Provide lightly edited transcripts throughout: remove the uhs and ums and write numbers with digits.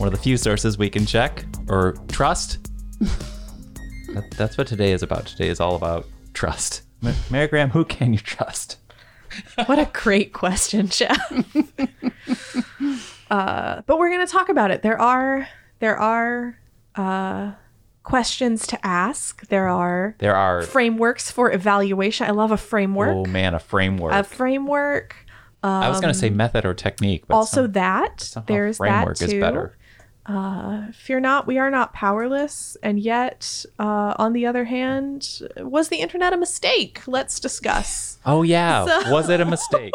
One of the few sources we can check or trust. That's what today is about. Today is all about trust. Mary Graham, who can you trust? What a great question, Jeff. But we're going to talk about it. There are questions to ask. There are frameworks for evaluation. I love a framework. Oh man, a framework. A framework. I was going to say method or technique, but also there's framework that too. Is better. We are not powerless. And yet, on the other hand, was the internet a mistake? Let's discuss. Oh, yeah. Was it a mistake?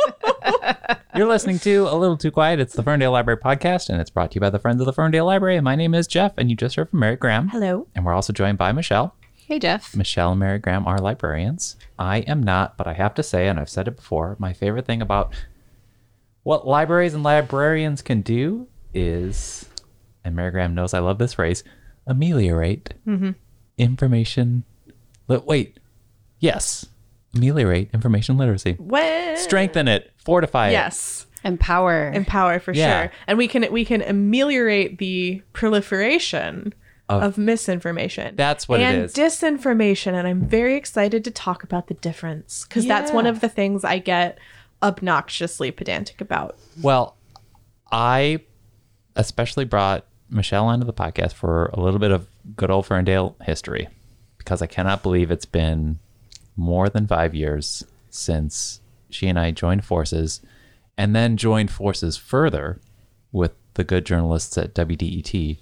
You're listening to A Little Too Quiet. It's the Ferndale Library podcast, and it's brought to you by the Friends of the Ferndale Library. And my name is Jeff, and you just heard from Mary Graham. Hello. And we're also joined by Michelle. Hey, Jeff. Michelle and Mary Graham are librarians. I am not, but I have to say, and I've said it before, my favorite thing about what libraries and librarians can do is... and Mary Graham knows I love this phrase, ameliorate information. Ameliorate information literacy. What? Strengthen it, fortify it. Yes, empower for sure. And we can ameliorate the proliferation of misinformation. That's what it is. And disinformation. And I'm very excited to talk about the difference because that's one of the things I get obnoxiously pedantic about. Well, I especially brought Michelle onto the podcast for a little bit of good old Ferndale history because I cannot believe it's been more than 5 years since she and I joined forces and then joined forces further with the good journalists at WDET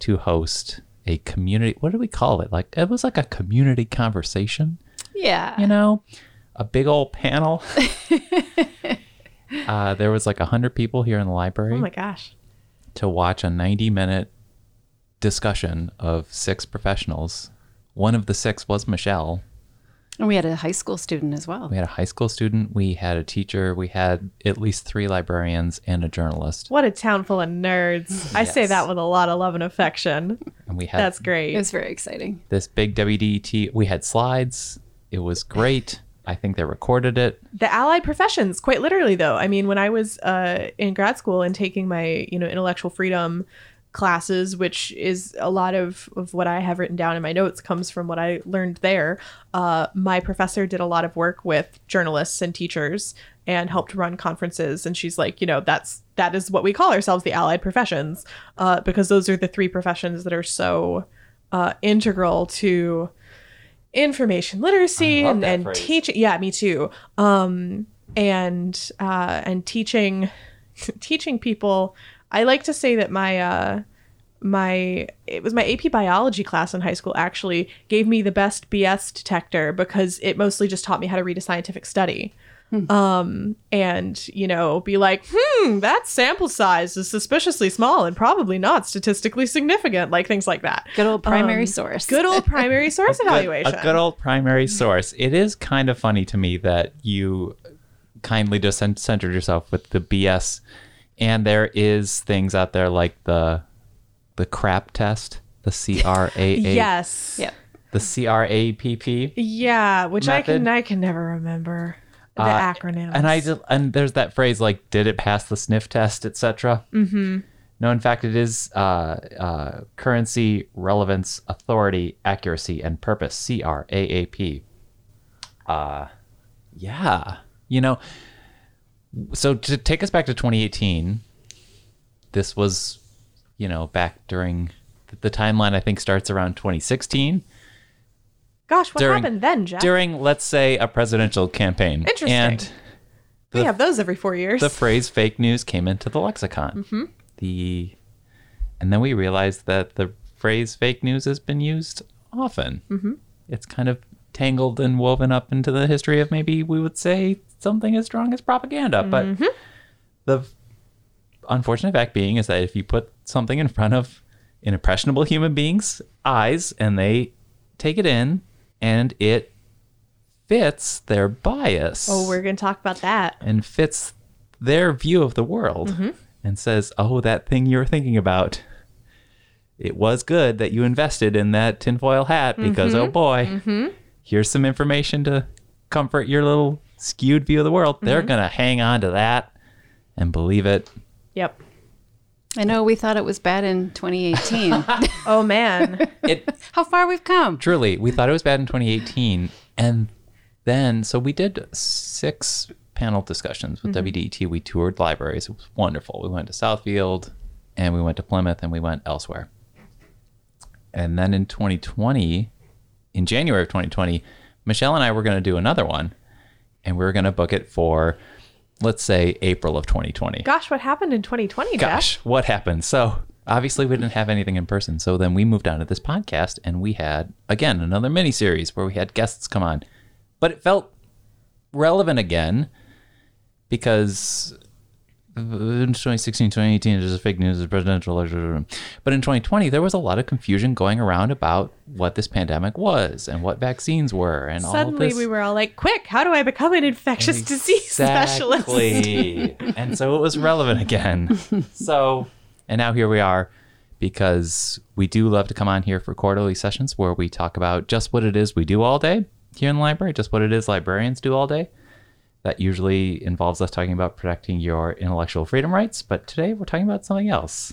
to host a community. What do we call it? Like, it was like a community conversation. Yeah. You know, a big old panel. There was like 100 people here in the library. Oh my gosh. To watch a 90-minute discussion of 6 professionals. One of the 6 was Michelle. And we had a high school student as well. We had a high school student. We had a teacher. We had at least 3 librarians and a journalist. What a town full of nerds. Yes. I say that with a lot of love and affection. And we had That's great. It was very exciting. This big WDET. We had slides. It was great. I think they recorded it. The allied professions, quite literally, though. I mean, when I was in grad school and taking my, intellectual freedom classes, which is a lot of what I have written down in my notes comes from what I learned there. My professor did a lot of work with journalists and teachers and helped run conferences. And she's like, that is what we call ourselves, the allied professions, because those are the 3 professions that are so integral to information literacy and teaching. Yeah, me too. And teaching people. I like to say that my AP biology class in high school actually gave me the best BS detector because it mostly just taught me how to read a scientific study. And be like, that sample size is suspiciously small and probably not statistically significant, like things like that. Good old primary source. Good old primary source evaluation. A good old primary source. It is kind of funny to me that you kindly just centered yourself with the BS, and there is things out there like the crap test, the CRAA. Yes. Yep. The CRAPP. Yeah, which method. I can never remember. The acronyms. And there's that phrase like, did it pass the sniff test, etc. Mm-hmm. No, in fact, it is currency, relevance, authority, accuracy, and purpose. CRAAP. So to take us back to 2018, this was, back during the timeline. I think starts around 2016. Gosh, what happened then, Jeff? During, let's say, a presidential campaign. Interesting. And we have those every 4 years. The phrase fake news came into the lexicon. Mm-hmm. And then we realized that the phrase fake news has been used often. Mm-hmm. It's kind of tangled and woven up into the history of maybe we would say something as strong as propaganda. Mm-hmm. But the unfortunate fact being is that if you put something in front of an impressionable human being's eyes and they take it in, and it fits their bias. Oh, we're going to talk about that. And fits their view of the world and says, oh, that thing you were thinking about, it was good that you invested in that tinfoil hat because, here's some information to comfort your little skewed view of the world. They're going to hang on to that and believe it. Yep. I know we thought it was bad in 2018. Oh, man. How far we've come. Truly, we thought it was bad in 2018. And then, so we did 6 panel discussions with WDET. We toured libraries. It was wonderful. We went to Southfield, and we went to Plymouth, and we went elsewhere. And then in 2020, in January of 2020, Michelle and I were going to do another one, and we were going to book it for, let's say, April of 2020. Gosh, what happened in 2020, Jeff? Gosh, what happened? So obviously we didn't have anything in person. So then we moved on to this podcast, and we had, again, another mini-series where we had guests come on. But it felt relevant again because in 2016, 2018, it was fake news, the presidential election. But in 2020, there was a lot of confusion going around about what this pandemic was and what vaccines were. And suddenly all this. We were all like, quick, how do I become an infectious disease specialist? Exactly. And so it was relevant again. So, and now here we are, because we do love to come on here for quarterly sessions where we talk about just what it is we do all day here in the library, just what it is librarians do all day. That usually involves us talking about protecting your intellectual freedom rights, but today we're talking about something else.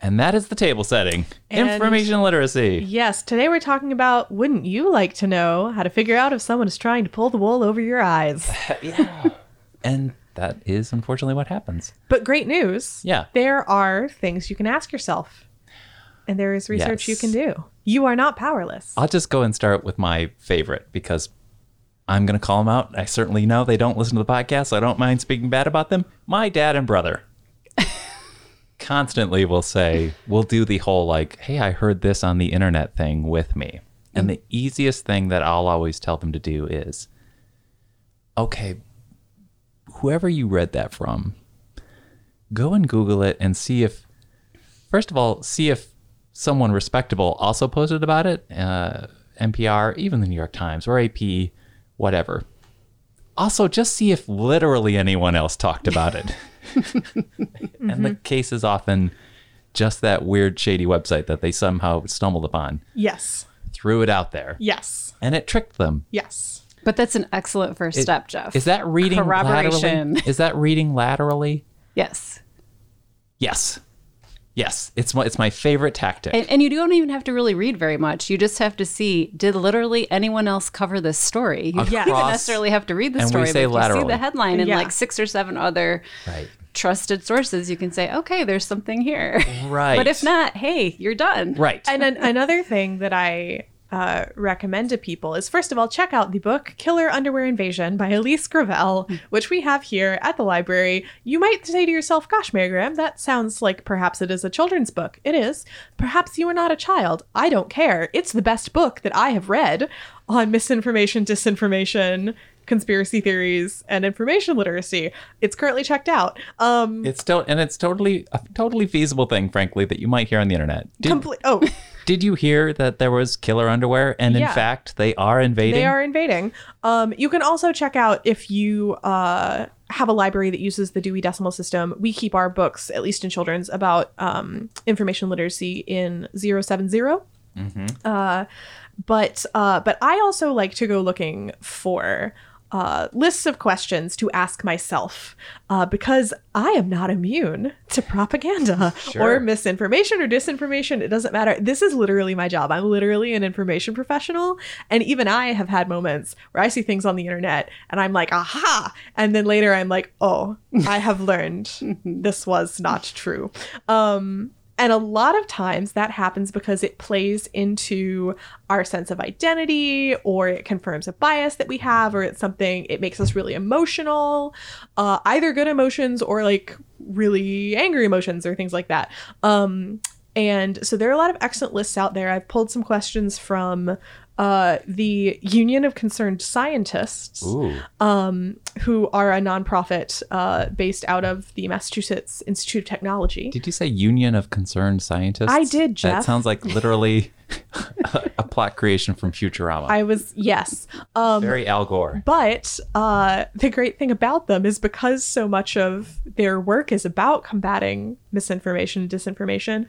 And that is the table setting, and information literacy. Yes, today we're talking about, wouldn't you like to know how to figure out if someone is trying to pull the wool over your eyes? Yeah. And that is unfortunately what happens. But great news. Yeah. There are things you can ask yourself, and there is research you can do. You are not powerless. I'll just go and start with my favorite, because I'm going to call them out. I certainly know they don't listen to the podcast, so I don't mind speaking bad about them. My dad and brother constantly will say, we'll do the whole like, hey, I heard this on the internet thing with me. And the easiest thing that I'll always tell them to do is, okay, whoever you read that from, go and Google it and see if, first of all, see if someone respectable also posted about it. NPR, even the New York Times or AP, whatever. Also, just see if literally anyone else talked about it. And the case is often just that weird, shady website that they somehow stumbled upon. Yes. Threw it out there. Yes. And it tricked them. Yes. But that's an excellent first step, Jeff. Is that reading corroboration? Laterally? Is that reading laterally? Yes. Yes. Yes, it's my favorite tactic. And you don't even have to really read very much. You just have to see, did literally anyone else cover this story? You don't even necessarily have to read the story, but laterally. You see the headline and like 6 or 7 other trusted sources, you can say, okay, there's something here. Right. But if not, hey, you're done. Right. And another thing that I recommend to people is, first of all, check out the book Killer Underwear Invasion by Elise Gravel, which we have here at the library. You might say to yourself, gosh, Mary Graham, that sounds like perhaps it is a children's book. It is. Perhaps you are not a child. I don't care. It's the best book that I have read on misinformation, disinformation, conspiracy theories, and information literacy. It's currently checked out. It's totally a totally feasible thing, frankly, that you might hear on the internet. Did you hear that there was killer underwear? And in fact, they are invading. They are invading. You can also check out, if you have a library that uses the Dewey Decimal System, we keep our books, at least in children's, about information literacy in 070. But I also like to go looking for lists of questions to ask myself, because I am not immune to propaganda or misinformation or disinformation. It doesn't matter. This is literally my job. I'm literally an information professional. And even I have had moments where I see things on the internet and I'm like, aha. And then later I'm like, oh, I have learned this was not true. And a lot of times that happens because it plays into our sense of identity, or it confirms a bias that we have, or it makes us really emotional, either good emotions or like really angry emotions or things like that. And so there are a lot of excellent lists out there. I've pulled some questions from the Union of Concerned Scientists, who are a nonprofit based out of the Massachusetts Institute of Technology. Did you say Union of Concerned Scientists? I did, Jeff. That sounds like literally a plot creation from Futurama. Yes. Very Al Gore. But the great thing about them is because so much of their work is about combating misinformation and disinformation,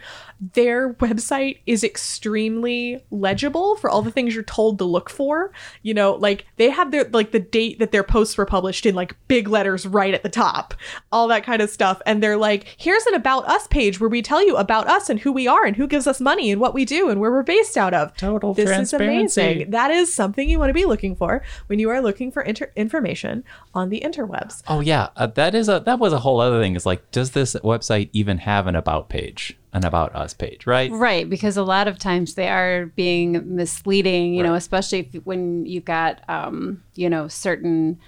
their website is extremely legible for all the things you're told to look for. You know, like they have their, like the date that their posts were published in like big letters right at the top, all that kind of stuff. And they're like, here's an about us page where we tell you about us and who we are and who gives us money and what we do and where we're based out of. Total this transparency. This is amazing. That is something you want to be looking for when you are looking for information on the interwebs. Oh yeah, that was a whole other thing. It's like, does this website even have an about page, an about us page, right? Right, because a lot of times they are being misleading. You know, especially when you've got certain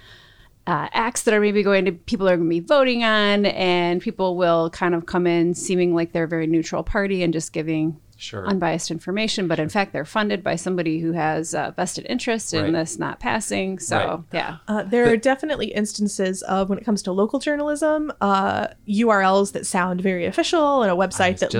acts that are maybe people are going to be voting on, and people will kind of come in seeming like they're a very neutral party and just giving. Sure. Unbiased information, but in fact they're funded by somebody who has vested interest in this not passing. So yeah, there are definitely instances of, when it comes to local journalism, URLs that sound very official and a website that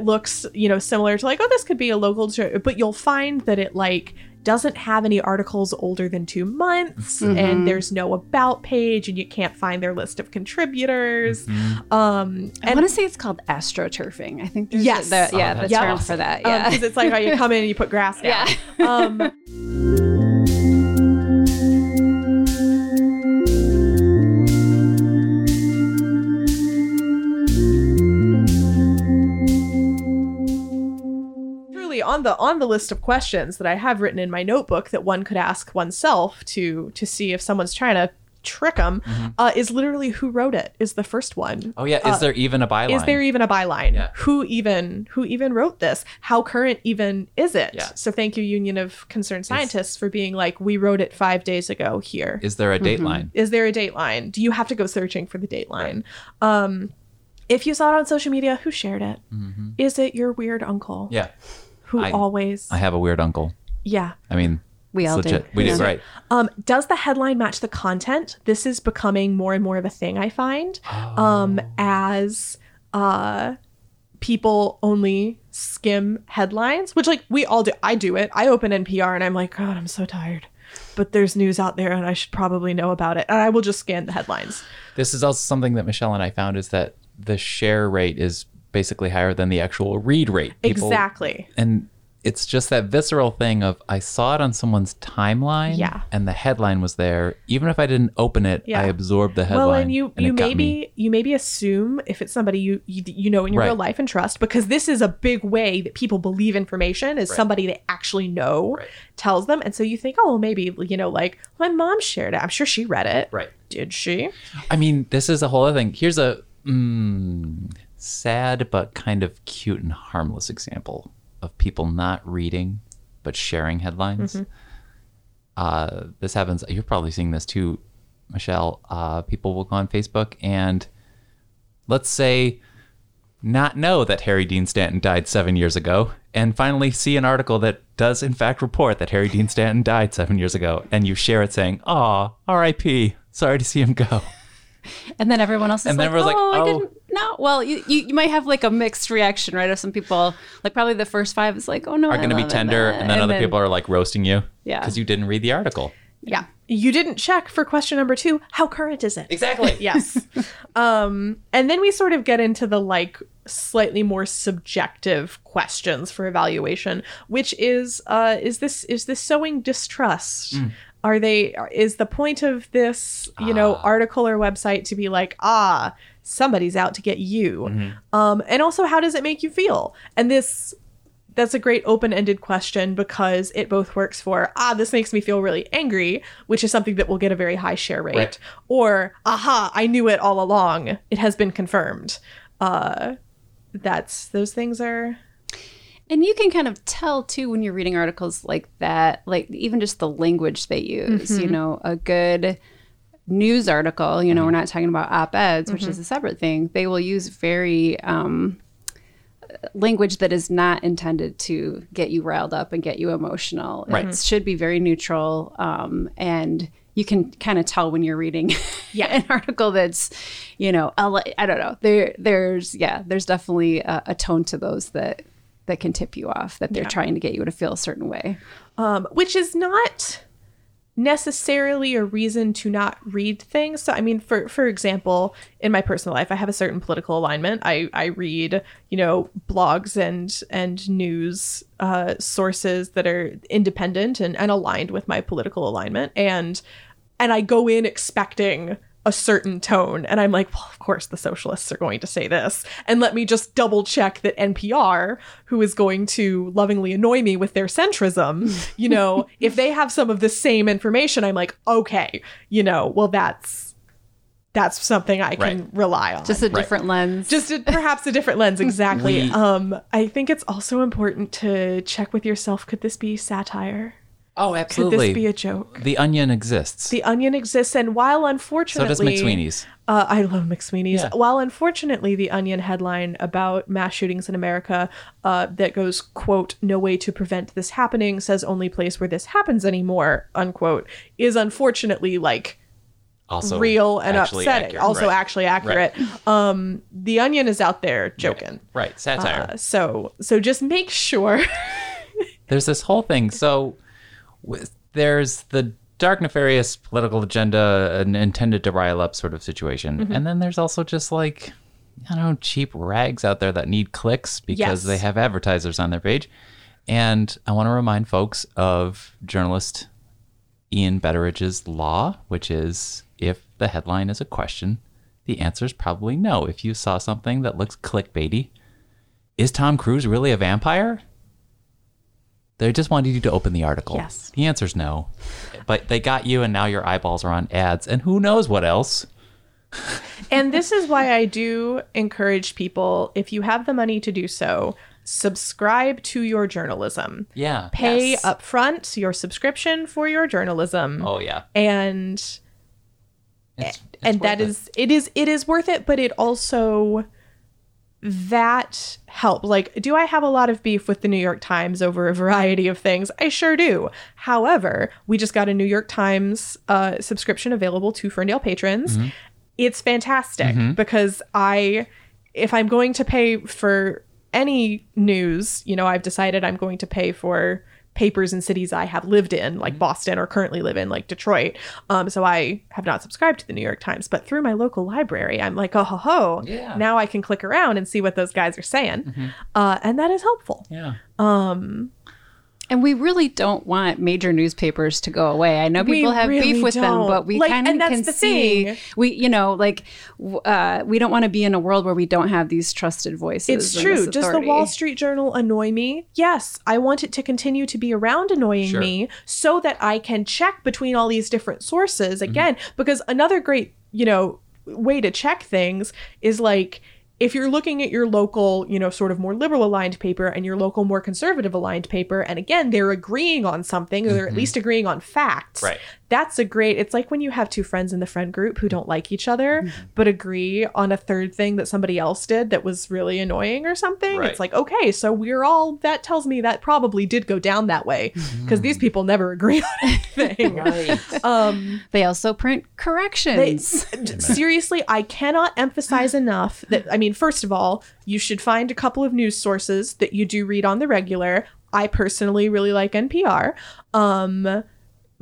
looks similar to like, oh, this could be a local but you'll find that it like doesn't have any articles older than 2 months, mm-hmm. and there's no about page, and you can't find their list of contributors. Mm-hmm. I want to say it's called astroturfing. I think there's the term for that. Yeah, because it's like how you come in and you put grass down. Yeah. On the list of questions that I have written in my notebook that one could ask oneself to see if someone's trying to trick them, mm-hmm. Is literally who wrote it is the first one. Oh yeah, is there even a byline? Is there even a byline? Yeah. Who even wrote this? How current even is it? Yeah. So thank you, Union of Concerned Scientists, for being like, we wrote it 5 days ago here. Is there a mm-hmm. dateline? Is there a dateline? Do you have to go searching for the dateline? Right. If you saw it on social media, who shared it? Mm-hmm. Is it your weird uncle? Yeah. I have a weird uncle. Yeah. I mean, we all do. We do, right. Does the headline match the content? This is becoming more and more of a thing, I find, as people only skim headlines, which like we all do. I do it. I open NPR and I'm like, God, I'm so tired. But there's news out there and I should probably know about it. And I will just scan the headlines. This is also something that Michelle and I found, is that the share rate is basically higher than the actual read rate. People, exactly. And it's just that visceral thing of, I saw it on someone's timeline, yeah. and the headline was there. Even if I didn't open it, yeah. I absorbed the headline. Well, and you maybe assume if it's somebody you know in your real life and trust, because this is a big way that people believe information is somebody they actually know tells them. And so you think, oh, well, maybe, like my mom shared it. I'm sure she read it. Right. Did she? I mean, this is a whole other thing. Here's a... sad but kind of cute and harmless example of people not reading but sharing headlines. Mm-hmm. This happens. You're probably seeing this too, Michelle. People will go on Facebook and, let's say, not know that Harry Dean Stanton died 7 years ago, and finally see an article that does in fact report that Harry Dean Stanton died 7 years ago, and you share it saying, "Aw, R.I.P. Sorry to see him go." And then everyone else is I didn't know. Well, you might have like a mixed reaction, right? Of some people, like probably the first five is like, oh no, are going to be tender. And then other people are like roasting you because you didn't read the article. Yeah. You didn't check for question number 2. How current is it? Exactly. Yes. And then we sort of get into the like slightly more subjective questions for evaluation, which is this sowing distrust? Mm. Is the point of this, article or website to be like, somebody's out to get you? Mm-hmm. And also, how does it make you feel? And that's a great open-ended question, because it both works for, this makes me feel really angry, which is something that will get a very high share rate. Right. Or, I knew it all along. It has been confirmed. Those things are... And you can kind of tell, too, when you're reading articles like that, like even just the language they use, mm-hmm. A good news article, mm-hmm. we're not talking about op-eds, which mm-hmm. is a separate thing. They will use very language that is not intended to get you riled up and get you emotional. Right. It should be very neutral. And you can kind of tell when you're reading an article that's, I don't know. There's definitely a tone to those that that can tip you off that they're trying to get you to feel a certain way. Which is not necessarily a reason to not read things. So, I mean, for example, in my personal life, I have a certain political alignment. I read, you know, blogs and news sources that are independent and aligned with my political alignment. And I go in expecting a certain tone. And I'm like, well, of course, the socialists are going to say this. And let me just double check that NPR, who is going to lovingly annoy me with their centrism, you know, if they have some of the same information, I'm like, okay, you know, well, that's something I can rely on. Just a different lens. Just perhaps a different lens. Exactly. I think it's also important to check with yourself. Could this be satire? Oh, absolutely. Could this be a joke? The Onion exists. The Onion exists. And while unfortunately... So does McSweeney's. I love McSweeney's. Yeah. While unfortunately, the Onion headline about mass shootings in America that goes, quote, "No way to prevent this happening," says only place where this happens anymore, unquote, is unfortunately like... Also real and upsetting. Accurate, also actually accurate. Right. The Onion is out there joking. Right, satire. So just make sure. There's this whole thing. So... There's the dark, nefarious political agenda and intended to rile up sort of situation. Mm-hmm. And then there's also just like, I don't know, cheap rags out there that need clicks because they have advertisers on their page. And I want to remind folks of journalist Ian Betteridge's law, which is if the headline is a question, the answer is probably no. If you saw something that looks clickbaity, is Tom Cruise really a vampire? They just wanted you to open the article. Yes. The answer's no. But they got you, and now your eyeballs are on ads. And who knows what else? And this is why I do encourage people, if you have the money to do so, subscribe to your journalism. Yeah. Pay upfront your subscription for your journalism. Oh, yeah. And it is worth it, but it also... that help. Like, do I have a lot of beef with the New York Times over a variety of things? I sure do. However, we just got a New York Times subscription available to Ferndale patrons. Mm-hmm. It's fantastic because if I'm going to pay for any news, you know, I've decided I'm going to pay for papers in cities I have lived in, like Boston, or currently live in, like Detroit. So I have not subscribed to the New York Times, but through my local library, I'm like, oh, ho, ho. Yeah. Now I can click around and see what those guys are saying. Mm-hmm. And that is helpful. Yeah. And we really don't want major newspapers to go away. I know people have really beef with them, but we kind of can see, we don't want to be in a world where we don't have these trusted voices. It's true. Does the Wall Street Journal annoy me? Yes. I want it to continue to be around annoying me so that I can check between all these different sources again, because another great, you know, way to check things is like, if you're looking at your local, you know, sort of more liberal aligned paper and your local more conservative aligned paper, and again, they're agreeing on something, or they're at least agreeing on facts. Right. That's it's like when you have two friends in the friend group who don't like each other, but agree on a third thing that somebody else did that was really annoying or something. Right. It's like, okay, so that tells me that probably did go down that way because these people never agree on anything. Right. They also print corrections. Seriously, I cannot emphasize enough that, I mean, first of all, you should find a couple of news sources that you do read on the regular. I personally really like NPR.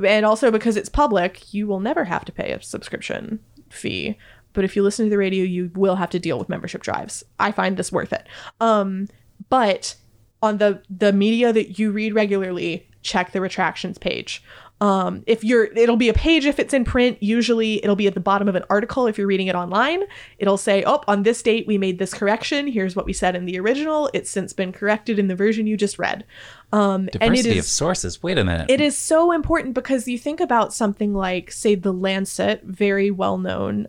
And also because it's public, you will never have to pay a subscription fee. But if you listen to the radio, you will have to deal with membership drives. I find this worth it. But on the media that you read regularly, check the retractions page. It'll be a page if it's in print. Usually it'll be at the bottom of an article. If you're reading it online, it'll say, oh, on this date, we made this correction. Here's what we said in the original. It's since been corrected in the version you just read. Diversity of sources. Wait a minute. It is so important because you think about something like, say, The Lancet, very well-known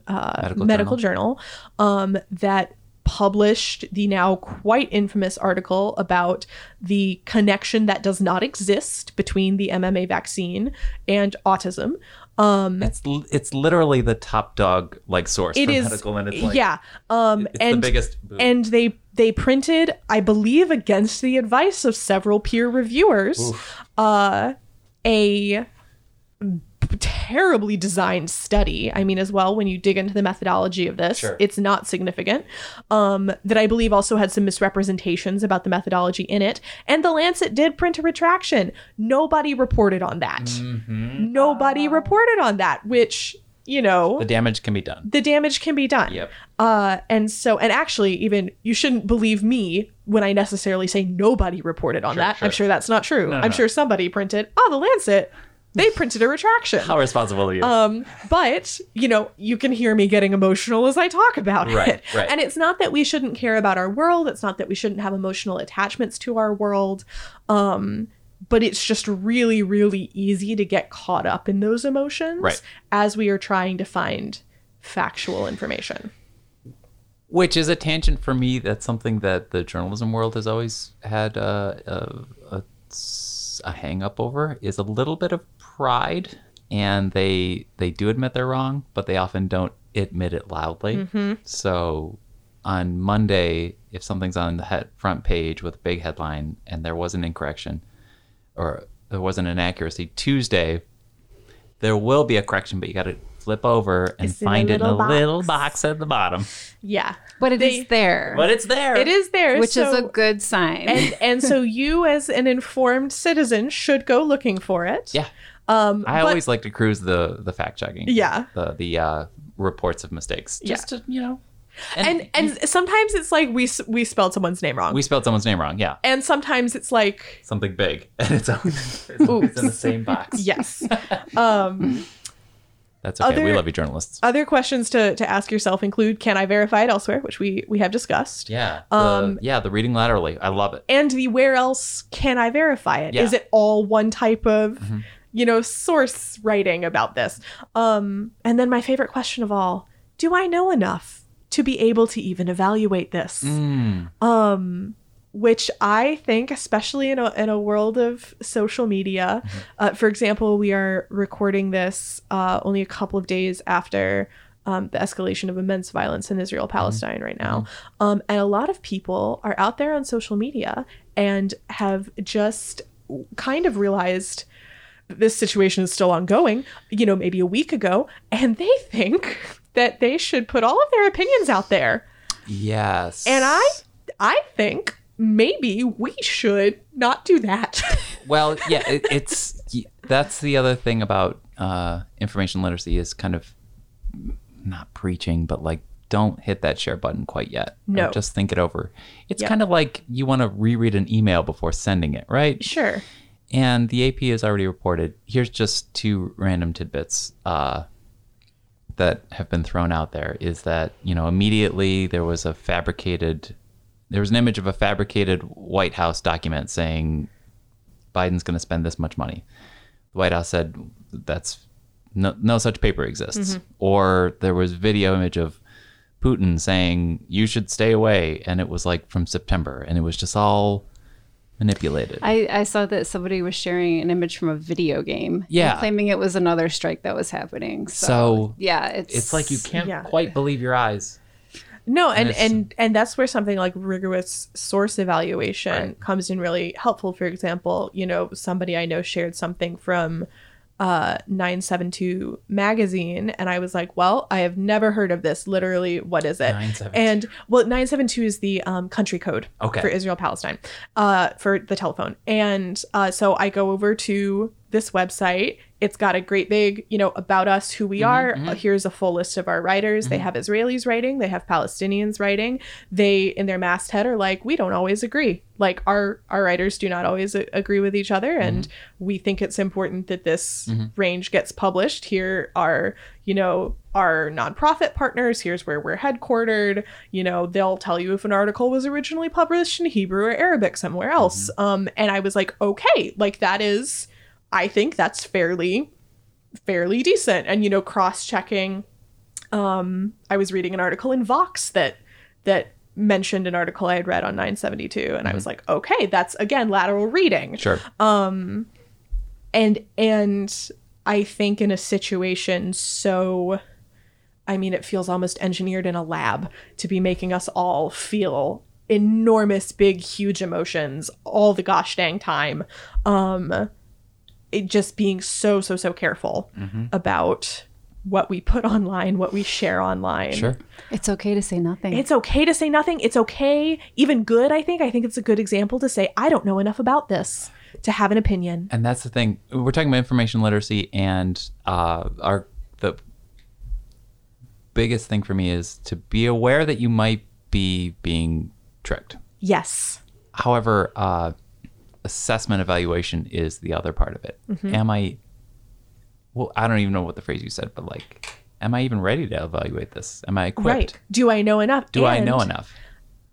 medical journal that published the now quite infamous article about the connection that does not exist between the MMA vaccine and autism. It's literally the top dog like source for medical, and it's like, the biggest boom. And they printed, I believe, against the advice of several peer reviewers, a terribly designed study. I mean, as well, when you dig into the methodology of this, sure, it's not significant. That I believe also had some misrepresentations about the methodology in it. And The Lancet did print a retraction. Nobody reported on that. Mm-hmm. Nobody reported on that, which, you know, the damage can be done. The damage can be done. Yep. And actually, even you shouldn't believe me when I necessarily say nobody reported on that. Sure. I'm sure that's not true. No, I'm sure somebody printed, oh, The Lancet, they printed a retraction. How responsible are you? But, you know, you can hear me getting emotional as I talk about it. Right. And it's not that we shouldn't care about our world. It's not that we shouldn't have emotional attachments to our world. But it's just really, really easy to get caught up in those emotions as we are trying to find factual information. Which is a tangent for me. That's something that the journalism world has always had a hang up over, is a little bit of pride. And they do admit they're wrong, but they often don't admit it loudly. Mm-hmm. So on Monday, if something's on the front page with a big headline and there was an incorrection, or there wasn't an inaccuracy, Tuesday there will be a correction, but you got to flip over and find it in a little box at the bottom. Yeah, but it's there, which is a good sign. And so you, as an informed citizen, should go looking for it. Yeah. I always like to cruise the fact checking. Yeah. The reports of mistakes, just to, you know. And sometimes it's like we spelled someone's name wrong. Yeah. And sometimes it's like something big, and it's in the same box. Yes. That's okay. We love you, journalists. Other questions to ask yourself include: can I verify it elsewhere, which we have discussed? Yeah. The reading laterally, I love it. And the where else can I verify it? Yeah. Is it all one type of source writing about this? And then my favorite question of all: do I know enough to be able to even evaluate this? Which I think, especially in a world of social media, for example, we are recording this only a couple of days after the escalation of immense violence in Israel-Palestine right now. And a lot of people are out there on social media and have just kind of realized this situation is still ongoing, maybe a week ago, and they think that they should put all of their opinions out there. Yes. And I think maybe we should not do that. Well, yeah, that's the other thing about information literacy, is kind of not preaching, but like, don't hit that share button quite yet. No. Or just think it over. It's kind of like you want to reread an email before sending it, right? Sure. And the AP has already reported, here's just two random tidbits that have been thrown out there, is that, immediately there was an image of a fabricated White House document saying Biden's going to spend this much money. The White House said that's no such paper exists. Mm-hmm. Or there was video image of Putin saying you should stay away, and it was like from September, and it was just all manipulated. I saw that somebody was sharing an image from a video game, claiming it was another strike that was happening. So yeah, it's like you can't quite believe your eyes. No, and that's where something like rigorous source evaluation comes in really helpful. For example, somebody I know shared something from 972 Magazine, and I was like, well, I have never heard of this. Literally, what is it? 972. And 972 is the country code for Israel-Palestine, for the telephone. And so I go over to this website. It's got a great big, about us, who we are. Mm-hmm. Here's a full list of our writers. Mm-hmm. They have Israelis writing. They have Palestinians writing. They, in their masthead, are like, we don't always agree. Like, our writers do not always agree with each other. And we think it's important that this range gets published. Here are, our nonprofit partners. Here's where we're headquartered. They'll tell you if an article was originally published in Hebrew or Arabic somewhere else. Mm-hmm. And I was like, okay, like that is... I think that's fairly decent. And, cross-checking. I was reading an article in Vox that mentioned an article I had read on 972. And I was like, okay, that's, again, lateral reading. Sure. And I think in a situation so... I mean, it feels almost engineered in a lab to be making us all feel enormous, big, huge emotions all the gosh dang time. it just being so careful about what we put online, what we share online. Sure. It's okay to say nothing. It's okay to say nothing. It's okay, even good, I think. I think it's a good example to say, I don't know enough about this to have an opinion. And that's the thing. We're talking about information literacy, and the biggest thing for me is to be aware that you might be being tricked. Yes. However, assessment evaluation is the other part of it. Mm-hmm. Well, I don't even know what the phrase you said, but like, am I even ready to evaluate this? Am I equipped? Right. Do I know enough? Do I know enough?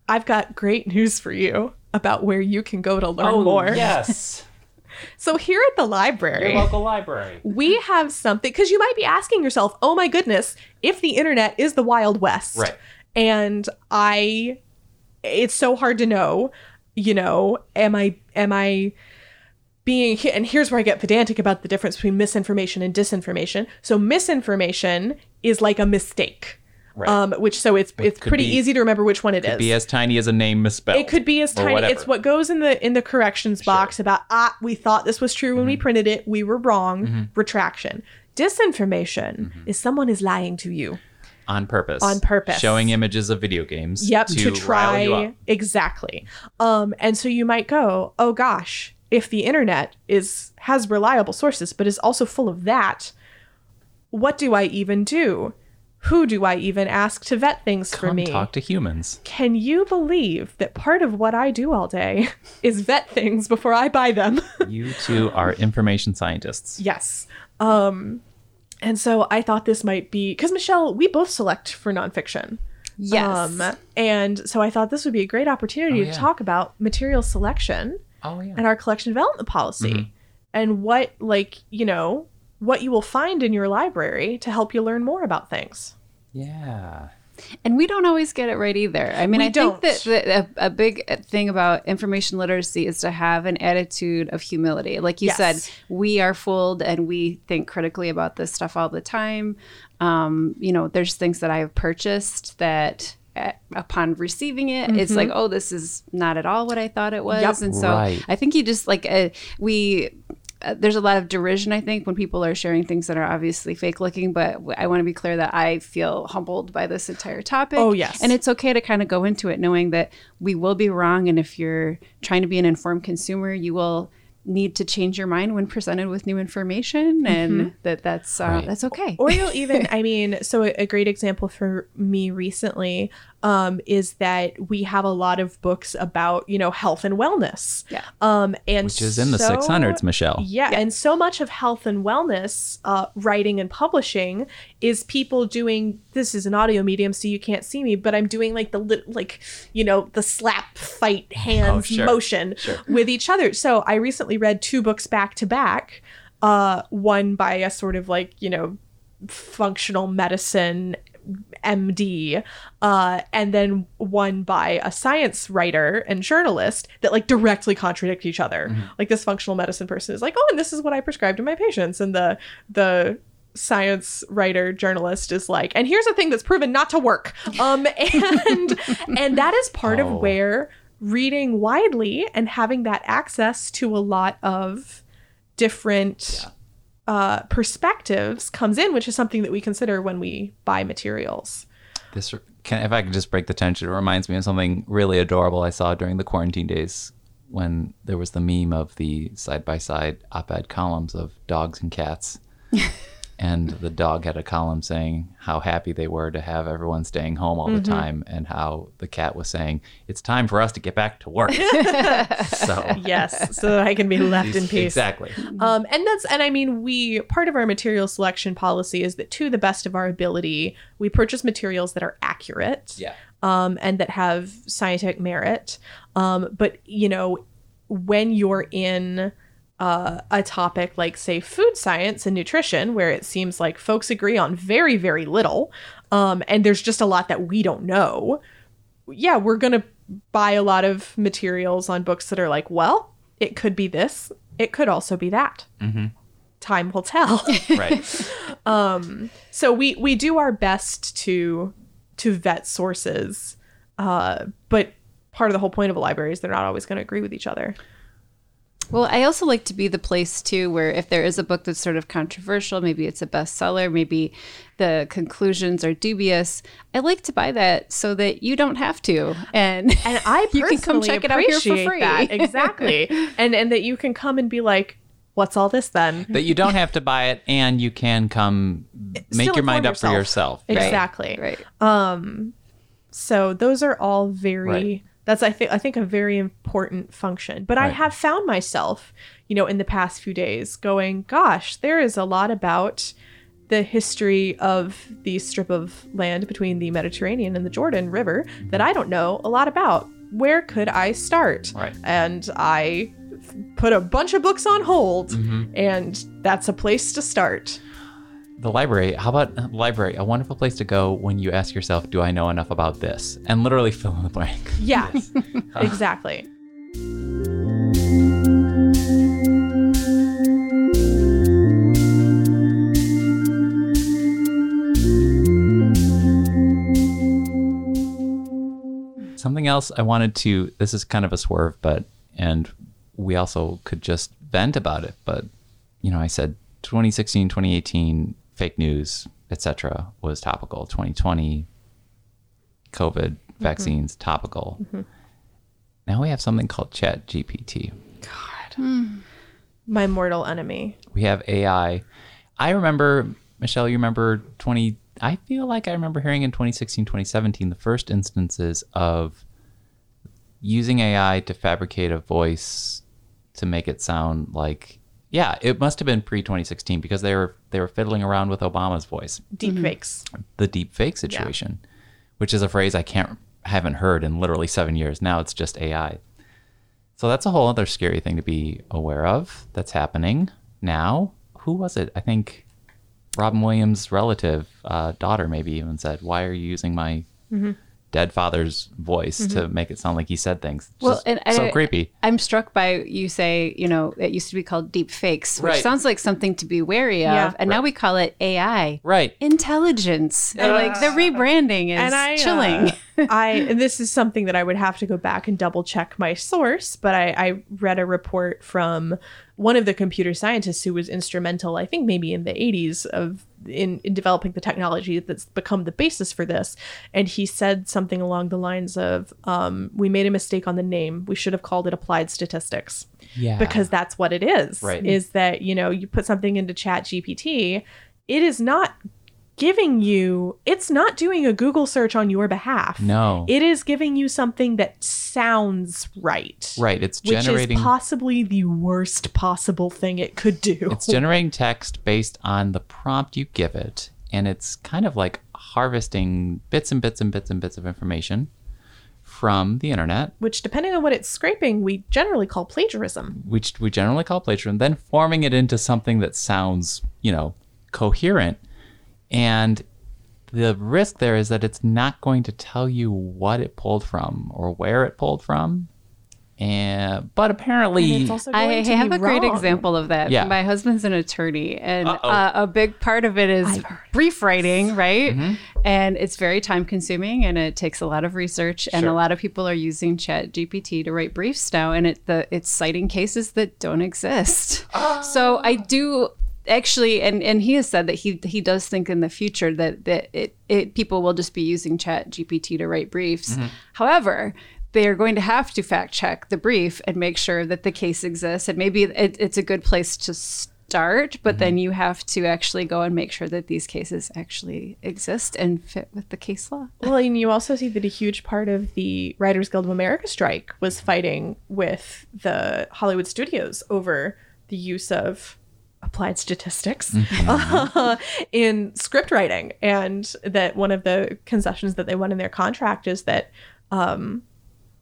I've got great news for you about where you can go to learn more. Yes. So here at the library, your local library, we have something, because you might be asking yourself, oh my goodness, if the internet is the Wild West, right? And it's so hard to know, am I being, and here's where I get pedantic about the difference between misinformation and disinformation. So misinformation is like a mistake, right? It's pretty easy to remember which one it is. It could be as tiny as a name misspelled. It could be as tiny. Whatever. It's what goes in the corrections box, sure, about, we thought this was true when we printed it. We were wrong. Retraction. Disinformation is someone is lying to you. On purpose. On purpose. Showing images of video games. Yep. To try. Rile you up. Exactly. And so you might go, oh gosh, if the internet has reliable sources, but is also full of that, what do I even do? Who do I even ask to vet things for me? Come talk to humans. Can you believe that part of what I do all day is vet things before I buy them? You two are information scientists. Yes. And so I thought this might be, because Michelle, we both select for nonfiction. Yes. And so I thought this would be a great opportunity to talk about material selection. Oh, yeah. And our collection development policy, and what, what you will find in your library to help you learn more about things. Yeah. And we don't always get it right either. I mean, I think that a big thing about information literacy is to have an attitude of humility. Like you said, we are fooled and we think critically about this stuff all the time. There's things that I have purchased that, upon receiving it, it's like, oh, this is not at all what I thought it was. Yep. And so I think you just there's a lot of derision, I think, when people are sharing things that are obviously fake looking, but I want to be clear that I feel humbled by this entire topic. Oh, yes. And it's okay to kind of go into it knowing that we will be wrong. And if you're trying to be an informed consumer, you will need to change your mind when presented with new information, and that's that's okay. Or you'll even, so a great example for me recently is that we have a lot of books about, health and wellness. Yeah. Which is in the 600s, Michelle. Yeah, yeah. And so much of health and wellness writing and publishing is people doing, this is an audio medium, so you can't see me, but I'm doing the slap fight hands motion with each other. So I recently read two books back to back, one by a sort of functional medicine MD, and then one by a science writer and journalist that directly contradict each other. This functional medicine person is and this is what I prescribe to my patients, and the science writer journalist is and here's a thing that's proven not to work. And that is part of where reading widely and having that access to a lot of different perspectives comes in, which is something that we consider when we buy materials. If I could just break the tension, it reminds me of something really adorable I saw during the quarantine days, when there was the meme of the side-by-side op-ed columns of dogs and cats. And the dog had a column saying how happy they were to have everyone staying home all the time, and how the cat was saying, it's time for us to get back to work. So I can be left in peace. Exactly. Part of our material selection policy is that, to the best of our ability, we purchase materials that are accurate and that have scientific merit. When you're in a topic like, say, food science and nutrition, where it seems like folks agree on very, very little, and there's just a lot that we don't know, we're going to buy a lot of materials on books that are it could be this, it could also be that. Time will tell. Right. So we do our best to vet sources, but part of the whole point of a library is they're not always going to agree with each other. Well, I also like to be the place, too, where if there is a book that's sort of controversial, maybe it's a bestseller, maybe the conclusions are dubious, I like to buy that so that you don't have to. And I personally you can come check it out here for free. That. Exactly. and that you can come and be like, what's all this then? That you don't have to buy it and you can come make your mind up for yourself. Exactly. Right. So those are all very... Right. That's, I think, a very important function. But right. I have found myself, in the past few days going, gosh, there is a lot about the history of the strip of land between the Mediterranean and the Jordan River that I don't know a lot about. Where could I start? Right. And I put a bunch of books on hold, and that's a place to start. The library. How about the library? A wonderful place to go when you ask yourself, do I know enough about this? And literally fill in the blank. Yeah, yes. Exactly. Something else I wanted to, this is kind of a swerve, and we also could just vent about it. But, I said 2016, 2018, fake news, etc., was topical. 2020, COVID, vaccines, topical. Now we have something called ChatGPT. God, my mortal enemy. We have AI. I remember, Michelle, you remember I feel like I remember hearing in 2016, 2017, the first instances of using AI to fabricate a voice to make it sound like. Yeah, it must have been pre-2016 because they were fiddling around with Obama's voice. Deepfakes. The deepfake situation, which is a phrase I haven't heard in literally 7 years. Now it's just AI. So that's a whole other scary thing to be aware of that's happening now. Who was it? I think Robin Williams' relative, daughter maybe even said, why are you using my... dead father's voice to make it sound like he said things. It's so creepy. I'm struck by you say, it used to be called deep fakes, which sounds like something to be wary of. And now we call it AI. Right. Intelligence. And the rebranding is chilling. And this is something that I would have to go back and double check my source. But I read a report from one of the computer scientists who was instrumental, I think maybe in the 80s, in developing the technology that's become the basis for this. And he said something along the lines of, we made a mistake on the name. We should have called it applied statistics. Yeah. Because that's what it is. Right. Is that, you put something into ChatGPT, it is not giving you, it's not doing a Google search on your behalf. No. It is giving you something that sounds right. Right. It's generating. Which is possibly the worst possible thing it could do. It's generating text based on the prompt you give it. And it's kind of like harvesting bits of information from the internet. Which, depending on what it's scraping, we generally call plagiarism. Then forming it into something that sounds, coherent. And the risk there is that it's not going to tell you what it pulled from or where it pulled from. But apparently, I have a great example of that. Yeah. My husband's an attorney, and a big part of it is brief writing, right? And it's very time consuming, and it takes a lot of research. And a lot of people are using ChatGPT to write briefs now, and it's citing cases that don't exist. So I do. Actually, and he has said that he does think in the future that people will just be using ChatGPT to write briefs. However, they are going to have to fact check the brief and make sure that the case exists. And maybe it's a good place to start, but then you have to actually go and make sure that these cases actually exist and fit with the case law. Well, and you also see that a huge part of the Writers Guild of America strike was fighting with the Hollywood studios over the use of applied statistics in script writing, and that one of the concessions that they want in their contract is that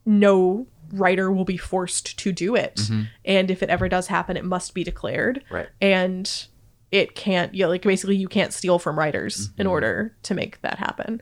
no writer will be forced to do it, and if it ever does happen, it must be declared, and it can't basically you can't steal from writers in order to make that happen.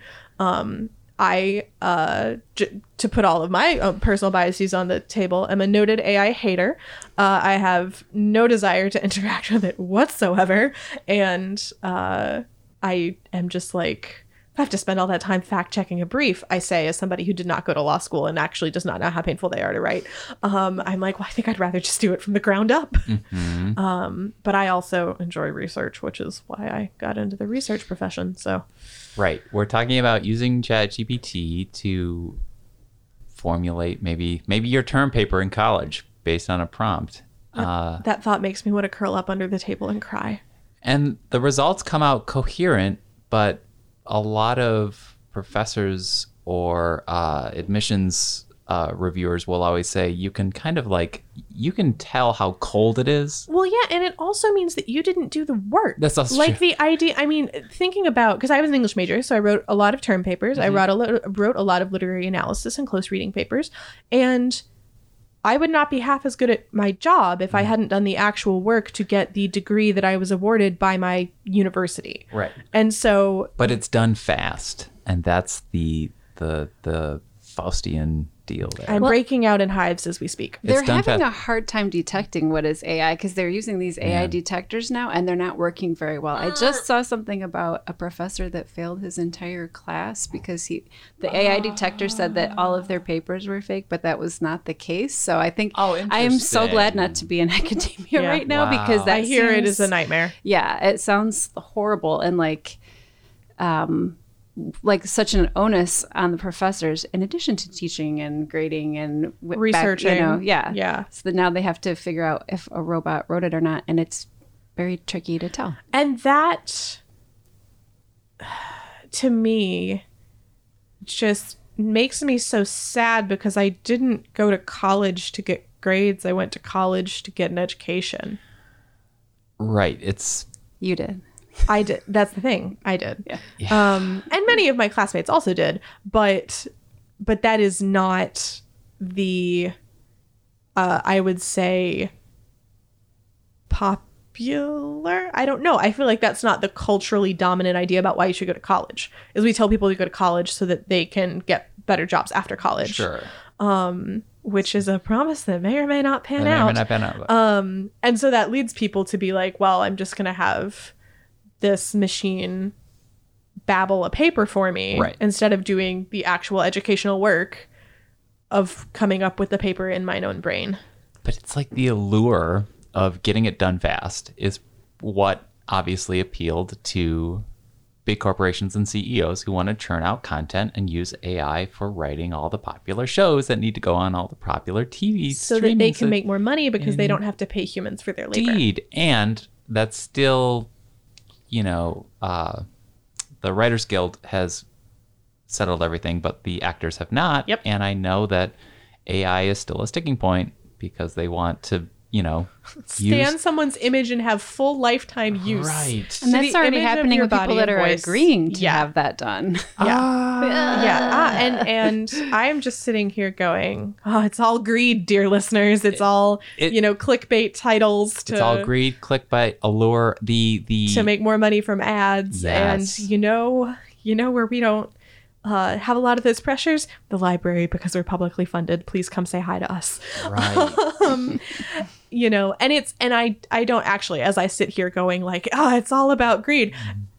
I to put all of my personal biases on the table, am a noted AI hater. I have no desire to interact with it whatsoever. And I am just like, I have to spend all that time fact-checking a brief, I say, as somebody who did not go to law school and actually does not know how painful they are to write. I'm like, well, I think I'd rather just do it from the ground up. Mm-hmm. But I also enjoy research, which is why I got into the research profession. So, right. We're talking about using ChatGPT to formulate maybe your term paper in college based on a prompt. That thought makes me want to curl up under the table and cry. And the results come out coherent, but a lot of professors or admissions reviewers will always say you can tell how cold it is. Well, yeah, and it also means that you didn't do the work. That's also like true. The idea, I mean, thinking about, because I was an English major, so I wrote a lot of term papers. Mm-hmm. I wrote a lot of literary analysis and close reading papers, and I would not be half as good at my job if I hadn't done the actual work to get the degree that I was awarded by my university. Right. And so, but it's done fast, and that's the Faustian deal there. I'm breaking out in hives as we speak. They're having a hard time detecting what is AI because they're using these AI detectors now, and they're not working very well. I just saw something about a professor that failed his entire class because the AI detector said that all of their papers were fake, but that was not the case. So I think I am so glad not to be in academia right now because I hear it is a nightmare. Yeah, it sounds horrible and like such an onus on the professors in addition to teaching and grading and researching, so now they have to figure out if a robot wrote it or not, and it's very tricky to tell. And that to me just makes me so sad because I didn't go to college to get grades. I went to college to get an education. Right. You did. I did. That's the thing. I did. Yeah. And many of my classmates also did. But that is not the, I would say, popular. I don't know. I feel like that's not the culturally dominant idea about why you should go to college. Is we tell people to go to college so that they can get better jobs after college. Sure. Which is a promise that may or may not pan out. And so that leads people to be like, well, I'm just going to have this machine babble a paper for me instead of doing the actual educational work of coming up with the paper in my own brain. But it's like the allure of getting it done fast is what obviously appealed to big corporations and CEOs who want to churn out content and use AI for writing all the popular shows that need to go on all the popular TV so that they can make more money because they don't have to pay humans for their labor. Indeed. And that's still... the Writers Guild has settled everything, but the actors have not. Yep. And I know that AI is still a sticking point because they want to, stand someone's image and have full lifetime use. Right. And that's already happening with people that are agreeing to have that done. And I'm just sitting here going, it's all greed, dear listeners. It's all clickbait titles. It's all greed, clickbait, allure, the to make more money from ads. Yes. And you know where we don't have a lot of those pressures? The library, because we're publicly funded. Please come say hi to us. Right. I don't actually, as I sit here going like, it's all about greed.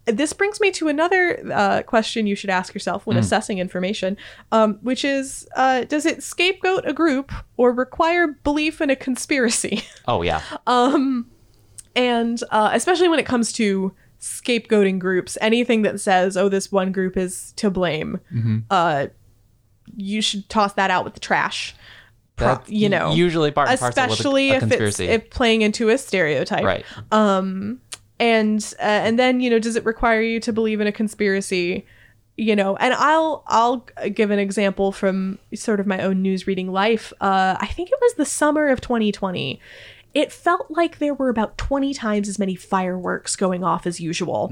This brings me to another question you should ask yourself when assessing information, which is, does it scapegoat a group or require belief in a conspiracy? Oh, yeah. And especially when it comes to scapegoating groups, anything that says, oh, this one group is to blame, you should toss that out with the trash. Usually part and parcel with a conspiracy. Especially if it's playing into a stereotype. Right. And then, does it require you to believe in a conspiracy? And I'll give an example from sort of my own news reading life. I think it was the summer of 2020. It felt like there were about 20 times as many fireworks going off as usual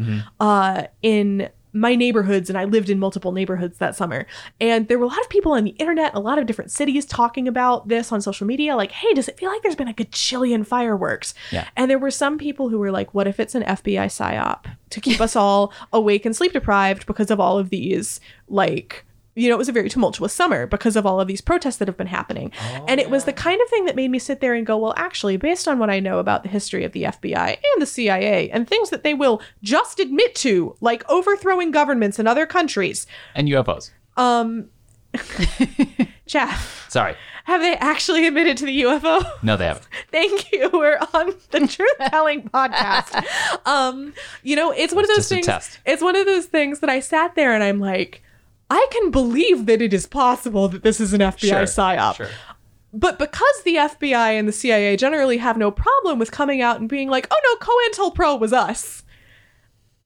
in my neighborhoods, and I lived in multiple neighborhoods that summer. And there were a lot of people on the internet, a lot of different cities talking about this on social media, like, hey, does it feel like there's been a gajillion fireworks? Yeah. And there were some people who were like, what if it's an FBI psyop to keep us all awake and sleep deprived because of all of these, like, you know, it was a very tumultuous summer because of all of these protests that have been happening. Oh, and it was the kind of thing that made me sit there and go, well, actually, based on what I know about the history of the FBI and the CIA and things that they will just admit to, like overthrowing governments in other countries. And UFOs. Jeff. Sorry. Have they actually admitted to the UFO? No, they haven't. Thank you. We're on the truth-telling podcast. You know, it's one of those things. It's one of those things that I sat there and I'm like, I can believe that it is possible that this is an FBI psyop. Sure. But because the FBI and the CIA generally have no problem with coming out and being like, oh no, COINTELPRO was us.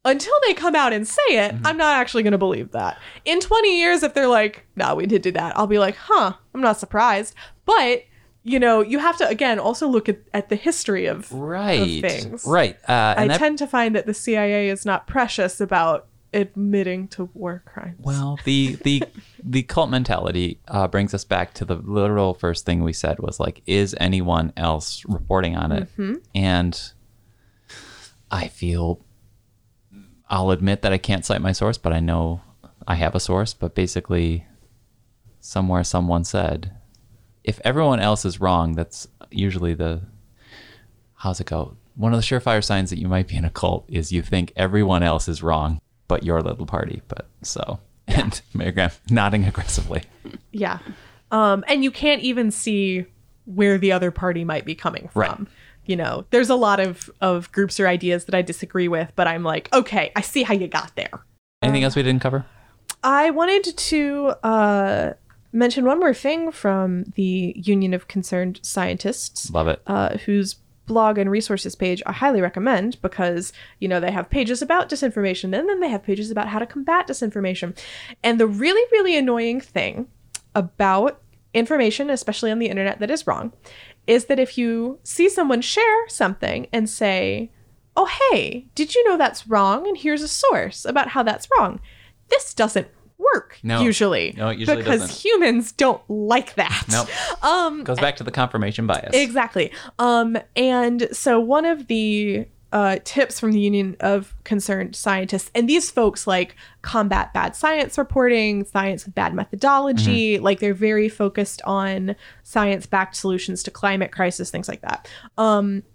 Until they come out and say it, I'm not actually going to believe that. In 20 years, if they're like, no, we did do that, I'll be like, huh, I'm not surprised. But, you know, you have to, again, also look at the history of things. Right. I tend to find that the CIA is not precious about admitting to war crimes. Well, the cult mentality brings us back to the literal first thing we said was like, is anyone else reporting on it? Mm-hmm. And I feel... I'll admit that I can't cite my source, but I know I have a source. But basically, somewhere someone said, if everyone else is wrong, that's usually one of the surefire signs that you might be in a cult is you think everyone else is wrong, but your little party. And Mary Graham nodding aggressively. Yeah. And you can't even see where the other party might be coming from. Right. You know, there's a lot of groups or ideas that I disagree with, but I'm like, okay, I see how you got there. Anything else we didn't cover? I wanted to mention one more thing from the Union of Concerned Scientists. Love it. Whose blog and resources page I highly recommend because, you know, they have pages about disinformation and then they have pages about how to combat disinformation. And the really, really annoying thing about information, especially on the internet, that is wrong is that if you see someone share something and say, oh, hey, did you know that's wrong? And here's a source about how that's wrong. This doesn't work usually. No, it usually doesn't. Because humans don't like that. Nope. Goes back to the confirmation bias. Exactly. And so one of the tips from the Union of Concerned Scientists, and these folks like combat bad science reporting, science with bad methodology, like they're very focused on science-backed solutions to climate crisis, things like that,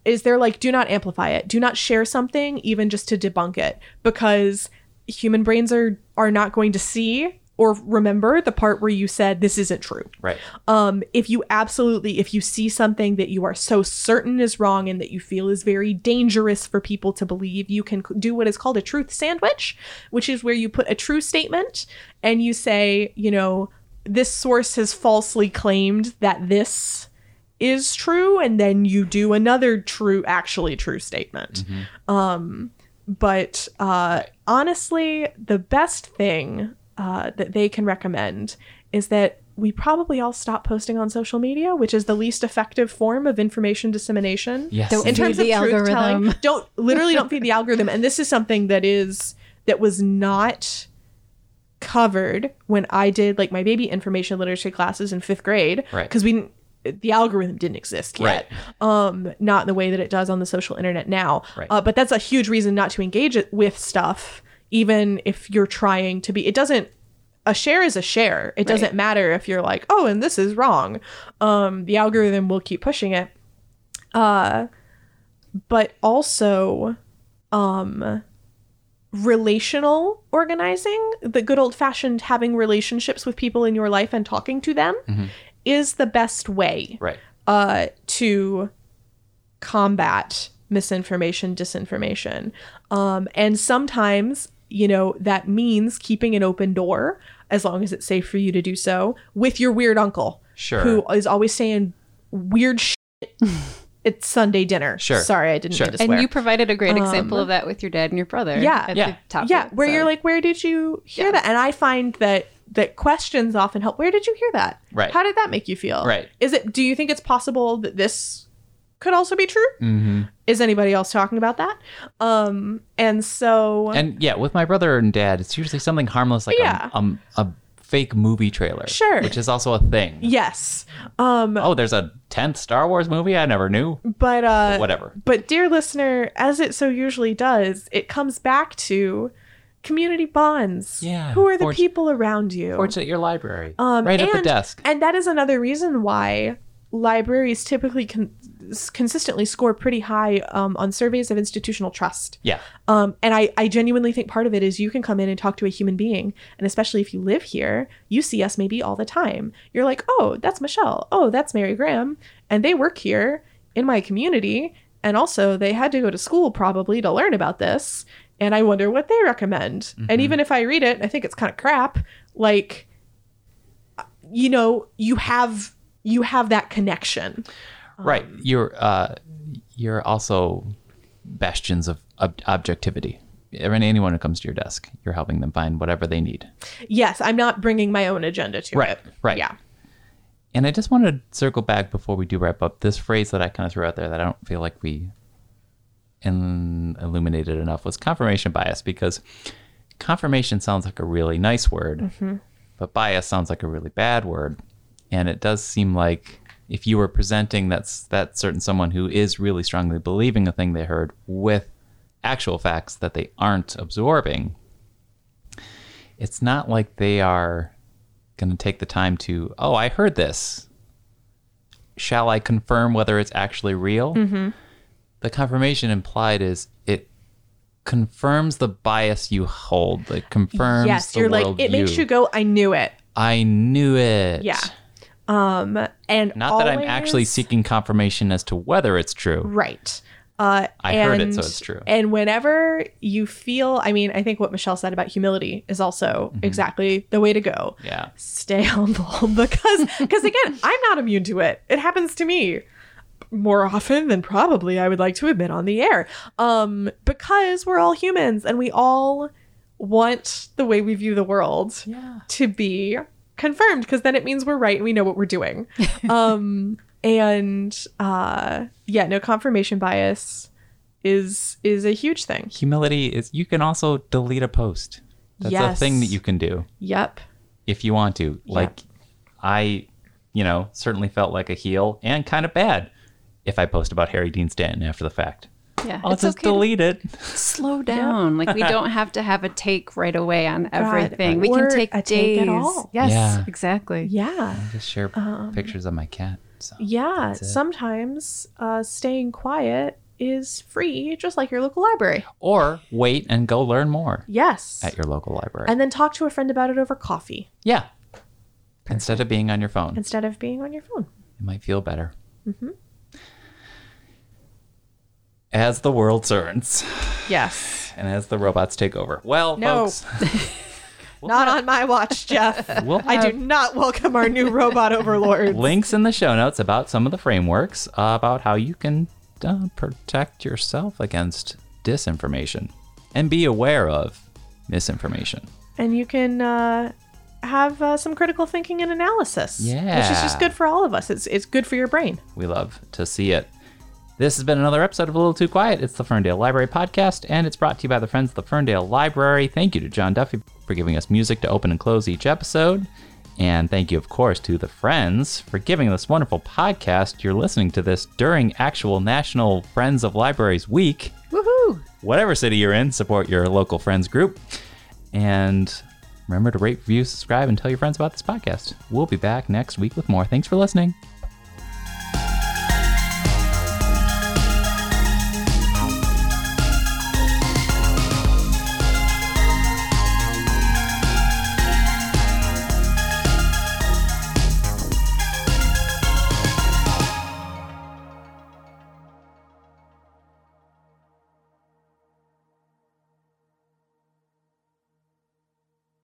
is they're like, do not amplify it. Do not share something even just to debunk it because human brains are not going to see or remember the part where you said this isn't true. Right. If you see something that you are so certain is wrong and that you feel is very dangerous for people to believe, you can do what is called a truth sandwich, which is where you put a true statement and you say, you know, this source has falsely claimed that this is true. And then you do another actually true statement. But honestly, the best thing that they can recommend is that we probably all stop posting on social media, which is the least effective form of information dissemination. Yes. Don't in terms of the algorithm. Telling, don't feed the algorithm. And this is something that was not covered when I did like my baby information literacy classes in 5th grade, right? Because the algorithm didn't exist yet, right? Not in the way that it does on the social internet now. Right. But that's a huge reason not to engage with stuff. Even if you're trying to be, a share is a share. It right. doesn't matter if you're like, oh, and this is wrong. The algorithm will keep pushing it. But also relational organizing, the good old fashioned having relationships with people in your life and talking to them is the best way to combat misinformation, disinformation. And sometimes, you know, that means keeping an open door, as long as it's safe for you to do so, with your weird uncle. Sure. Who is always saying weird shit at Sunday dinner. Sure. Sorry, I didn't mean to swear. And you provided a great example of that with your dad and your brother. Yeah. At the topic, where you're like, where did you hear that? And I find that questions often help. Where did you hear that? Right. How did that make you feel? Right. Do you think it's possible that this could also be true? Is anybody else talking about that? With my brother and dad, it's usually something harmless like a fake movie trailer, which is also a thing. There's a 10th Star Wars movie I never knew, but whatever. But dear listener, as it so usually does, it comes back to community bonds. Yeah. Who are the people around you? Or it's at your library, right at the desk. And that is another reason why libraries typically consistently score pretty high on surveys of institutional trust. Yeah. And I genuinely think part of it is you can come in and talk to a human being. And especially if you live here, you see us maybe all the time. You're like, oh, that's Michelle. Oh, that's Mary Graham. And they work here in my community. And also they had to go to school probably to learn about this. And I wonder what they recommend. Mm-hmm. And even if I read it, I think it's kind of crap. Like, you know, you have that connection. Right. You're also bastions of objectivity. I mean, anyone who comes to your desk, you're helping them find whatever they need. Yes. I'm not bringing my own agenda to it. Right. Yeah. And I just want to circle back before we do wrap up this phrase that I kind of threw out there that I don't feel like we illuminated enough was confirmation bias, because confirmation sounds like a really nice word, mm-hmm. but bias sounds like a really bad word. And it does seem like if you were presenting that certain someone who is really strongly believing a thing they heard with actual facts that they aren't absorbing, it's not like they are going to take the time to, oh, I heard this. Shall I confirm whether it's actually real? Mm-hmm. The confirmation implied is it confirms the bias you hold. It confirms the worldview. Yes, you're like, it makes you go, I knew it. I knew it. Yeah. And not always, that I'm actually seeking confirmation as to whether it's true. Right. I heard it, so it's true. And whenever you feel, I mean, I think what Michelle said about humility is also mm-hmm. exactly the way to go. Yeah. Stay humble because again, I'm not immune to it. It happens to me more often than probably I would like to admit on the air. Because we're all humans and we all want the way we view the world to be confirmed, because then it means we're right and we know what we're doing. Confirmation bias is a huge thing. Humility is, you can also delete a post. That's a thing that you can do. Yep. If you want to. Like, I, certainly felt like a heel and kind of bad if I post about Harry Dean Stanton after the fact. Yeah, I'll just delete it. Slow down. Like, we don't have to have a take right away on everything. We can take days. Take at all. Yes, exactly. Yeah. I just share pictures of my cat. So yeah, sometimes staying quiet is free, just like your local library. Or wait and go learn more. Yes. At your local library. And then talk to a friend about it over coffee. Yeah. Perfect. Instead of being on your phone. It might feel better. Mm-hmm. As the world turns. Yes. And as the robots take over. Well, folks. Not on my watch, Jeff. I do not welcome our new robot overlords. Links in the show notes about some of the frameworks, about how you can protect yourself against disinformation and be aware of misinformation. And you can have some critical thinking and analysis. Yeah. Which is just good for all of us. It's good for your brain. We love to see it. This has been another episode of A Little Too Quiet. It's the Ferndale Library Podcast, and it's brought to you by the Friends of the Ferndale Library. Thank you to John Duffy for giving us music to open and close each episode. And thank you, of course, to the Friends for giving this wonderful podcast. You're listening to this during actual National Friends of Libraries Week. Woohoo! Whatever city you're in, support your local Friends group. And remember to rate, review, subscribe, and tell your friends about this podcast. We'll be back next week with more. Thanks for listening.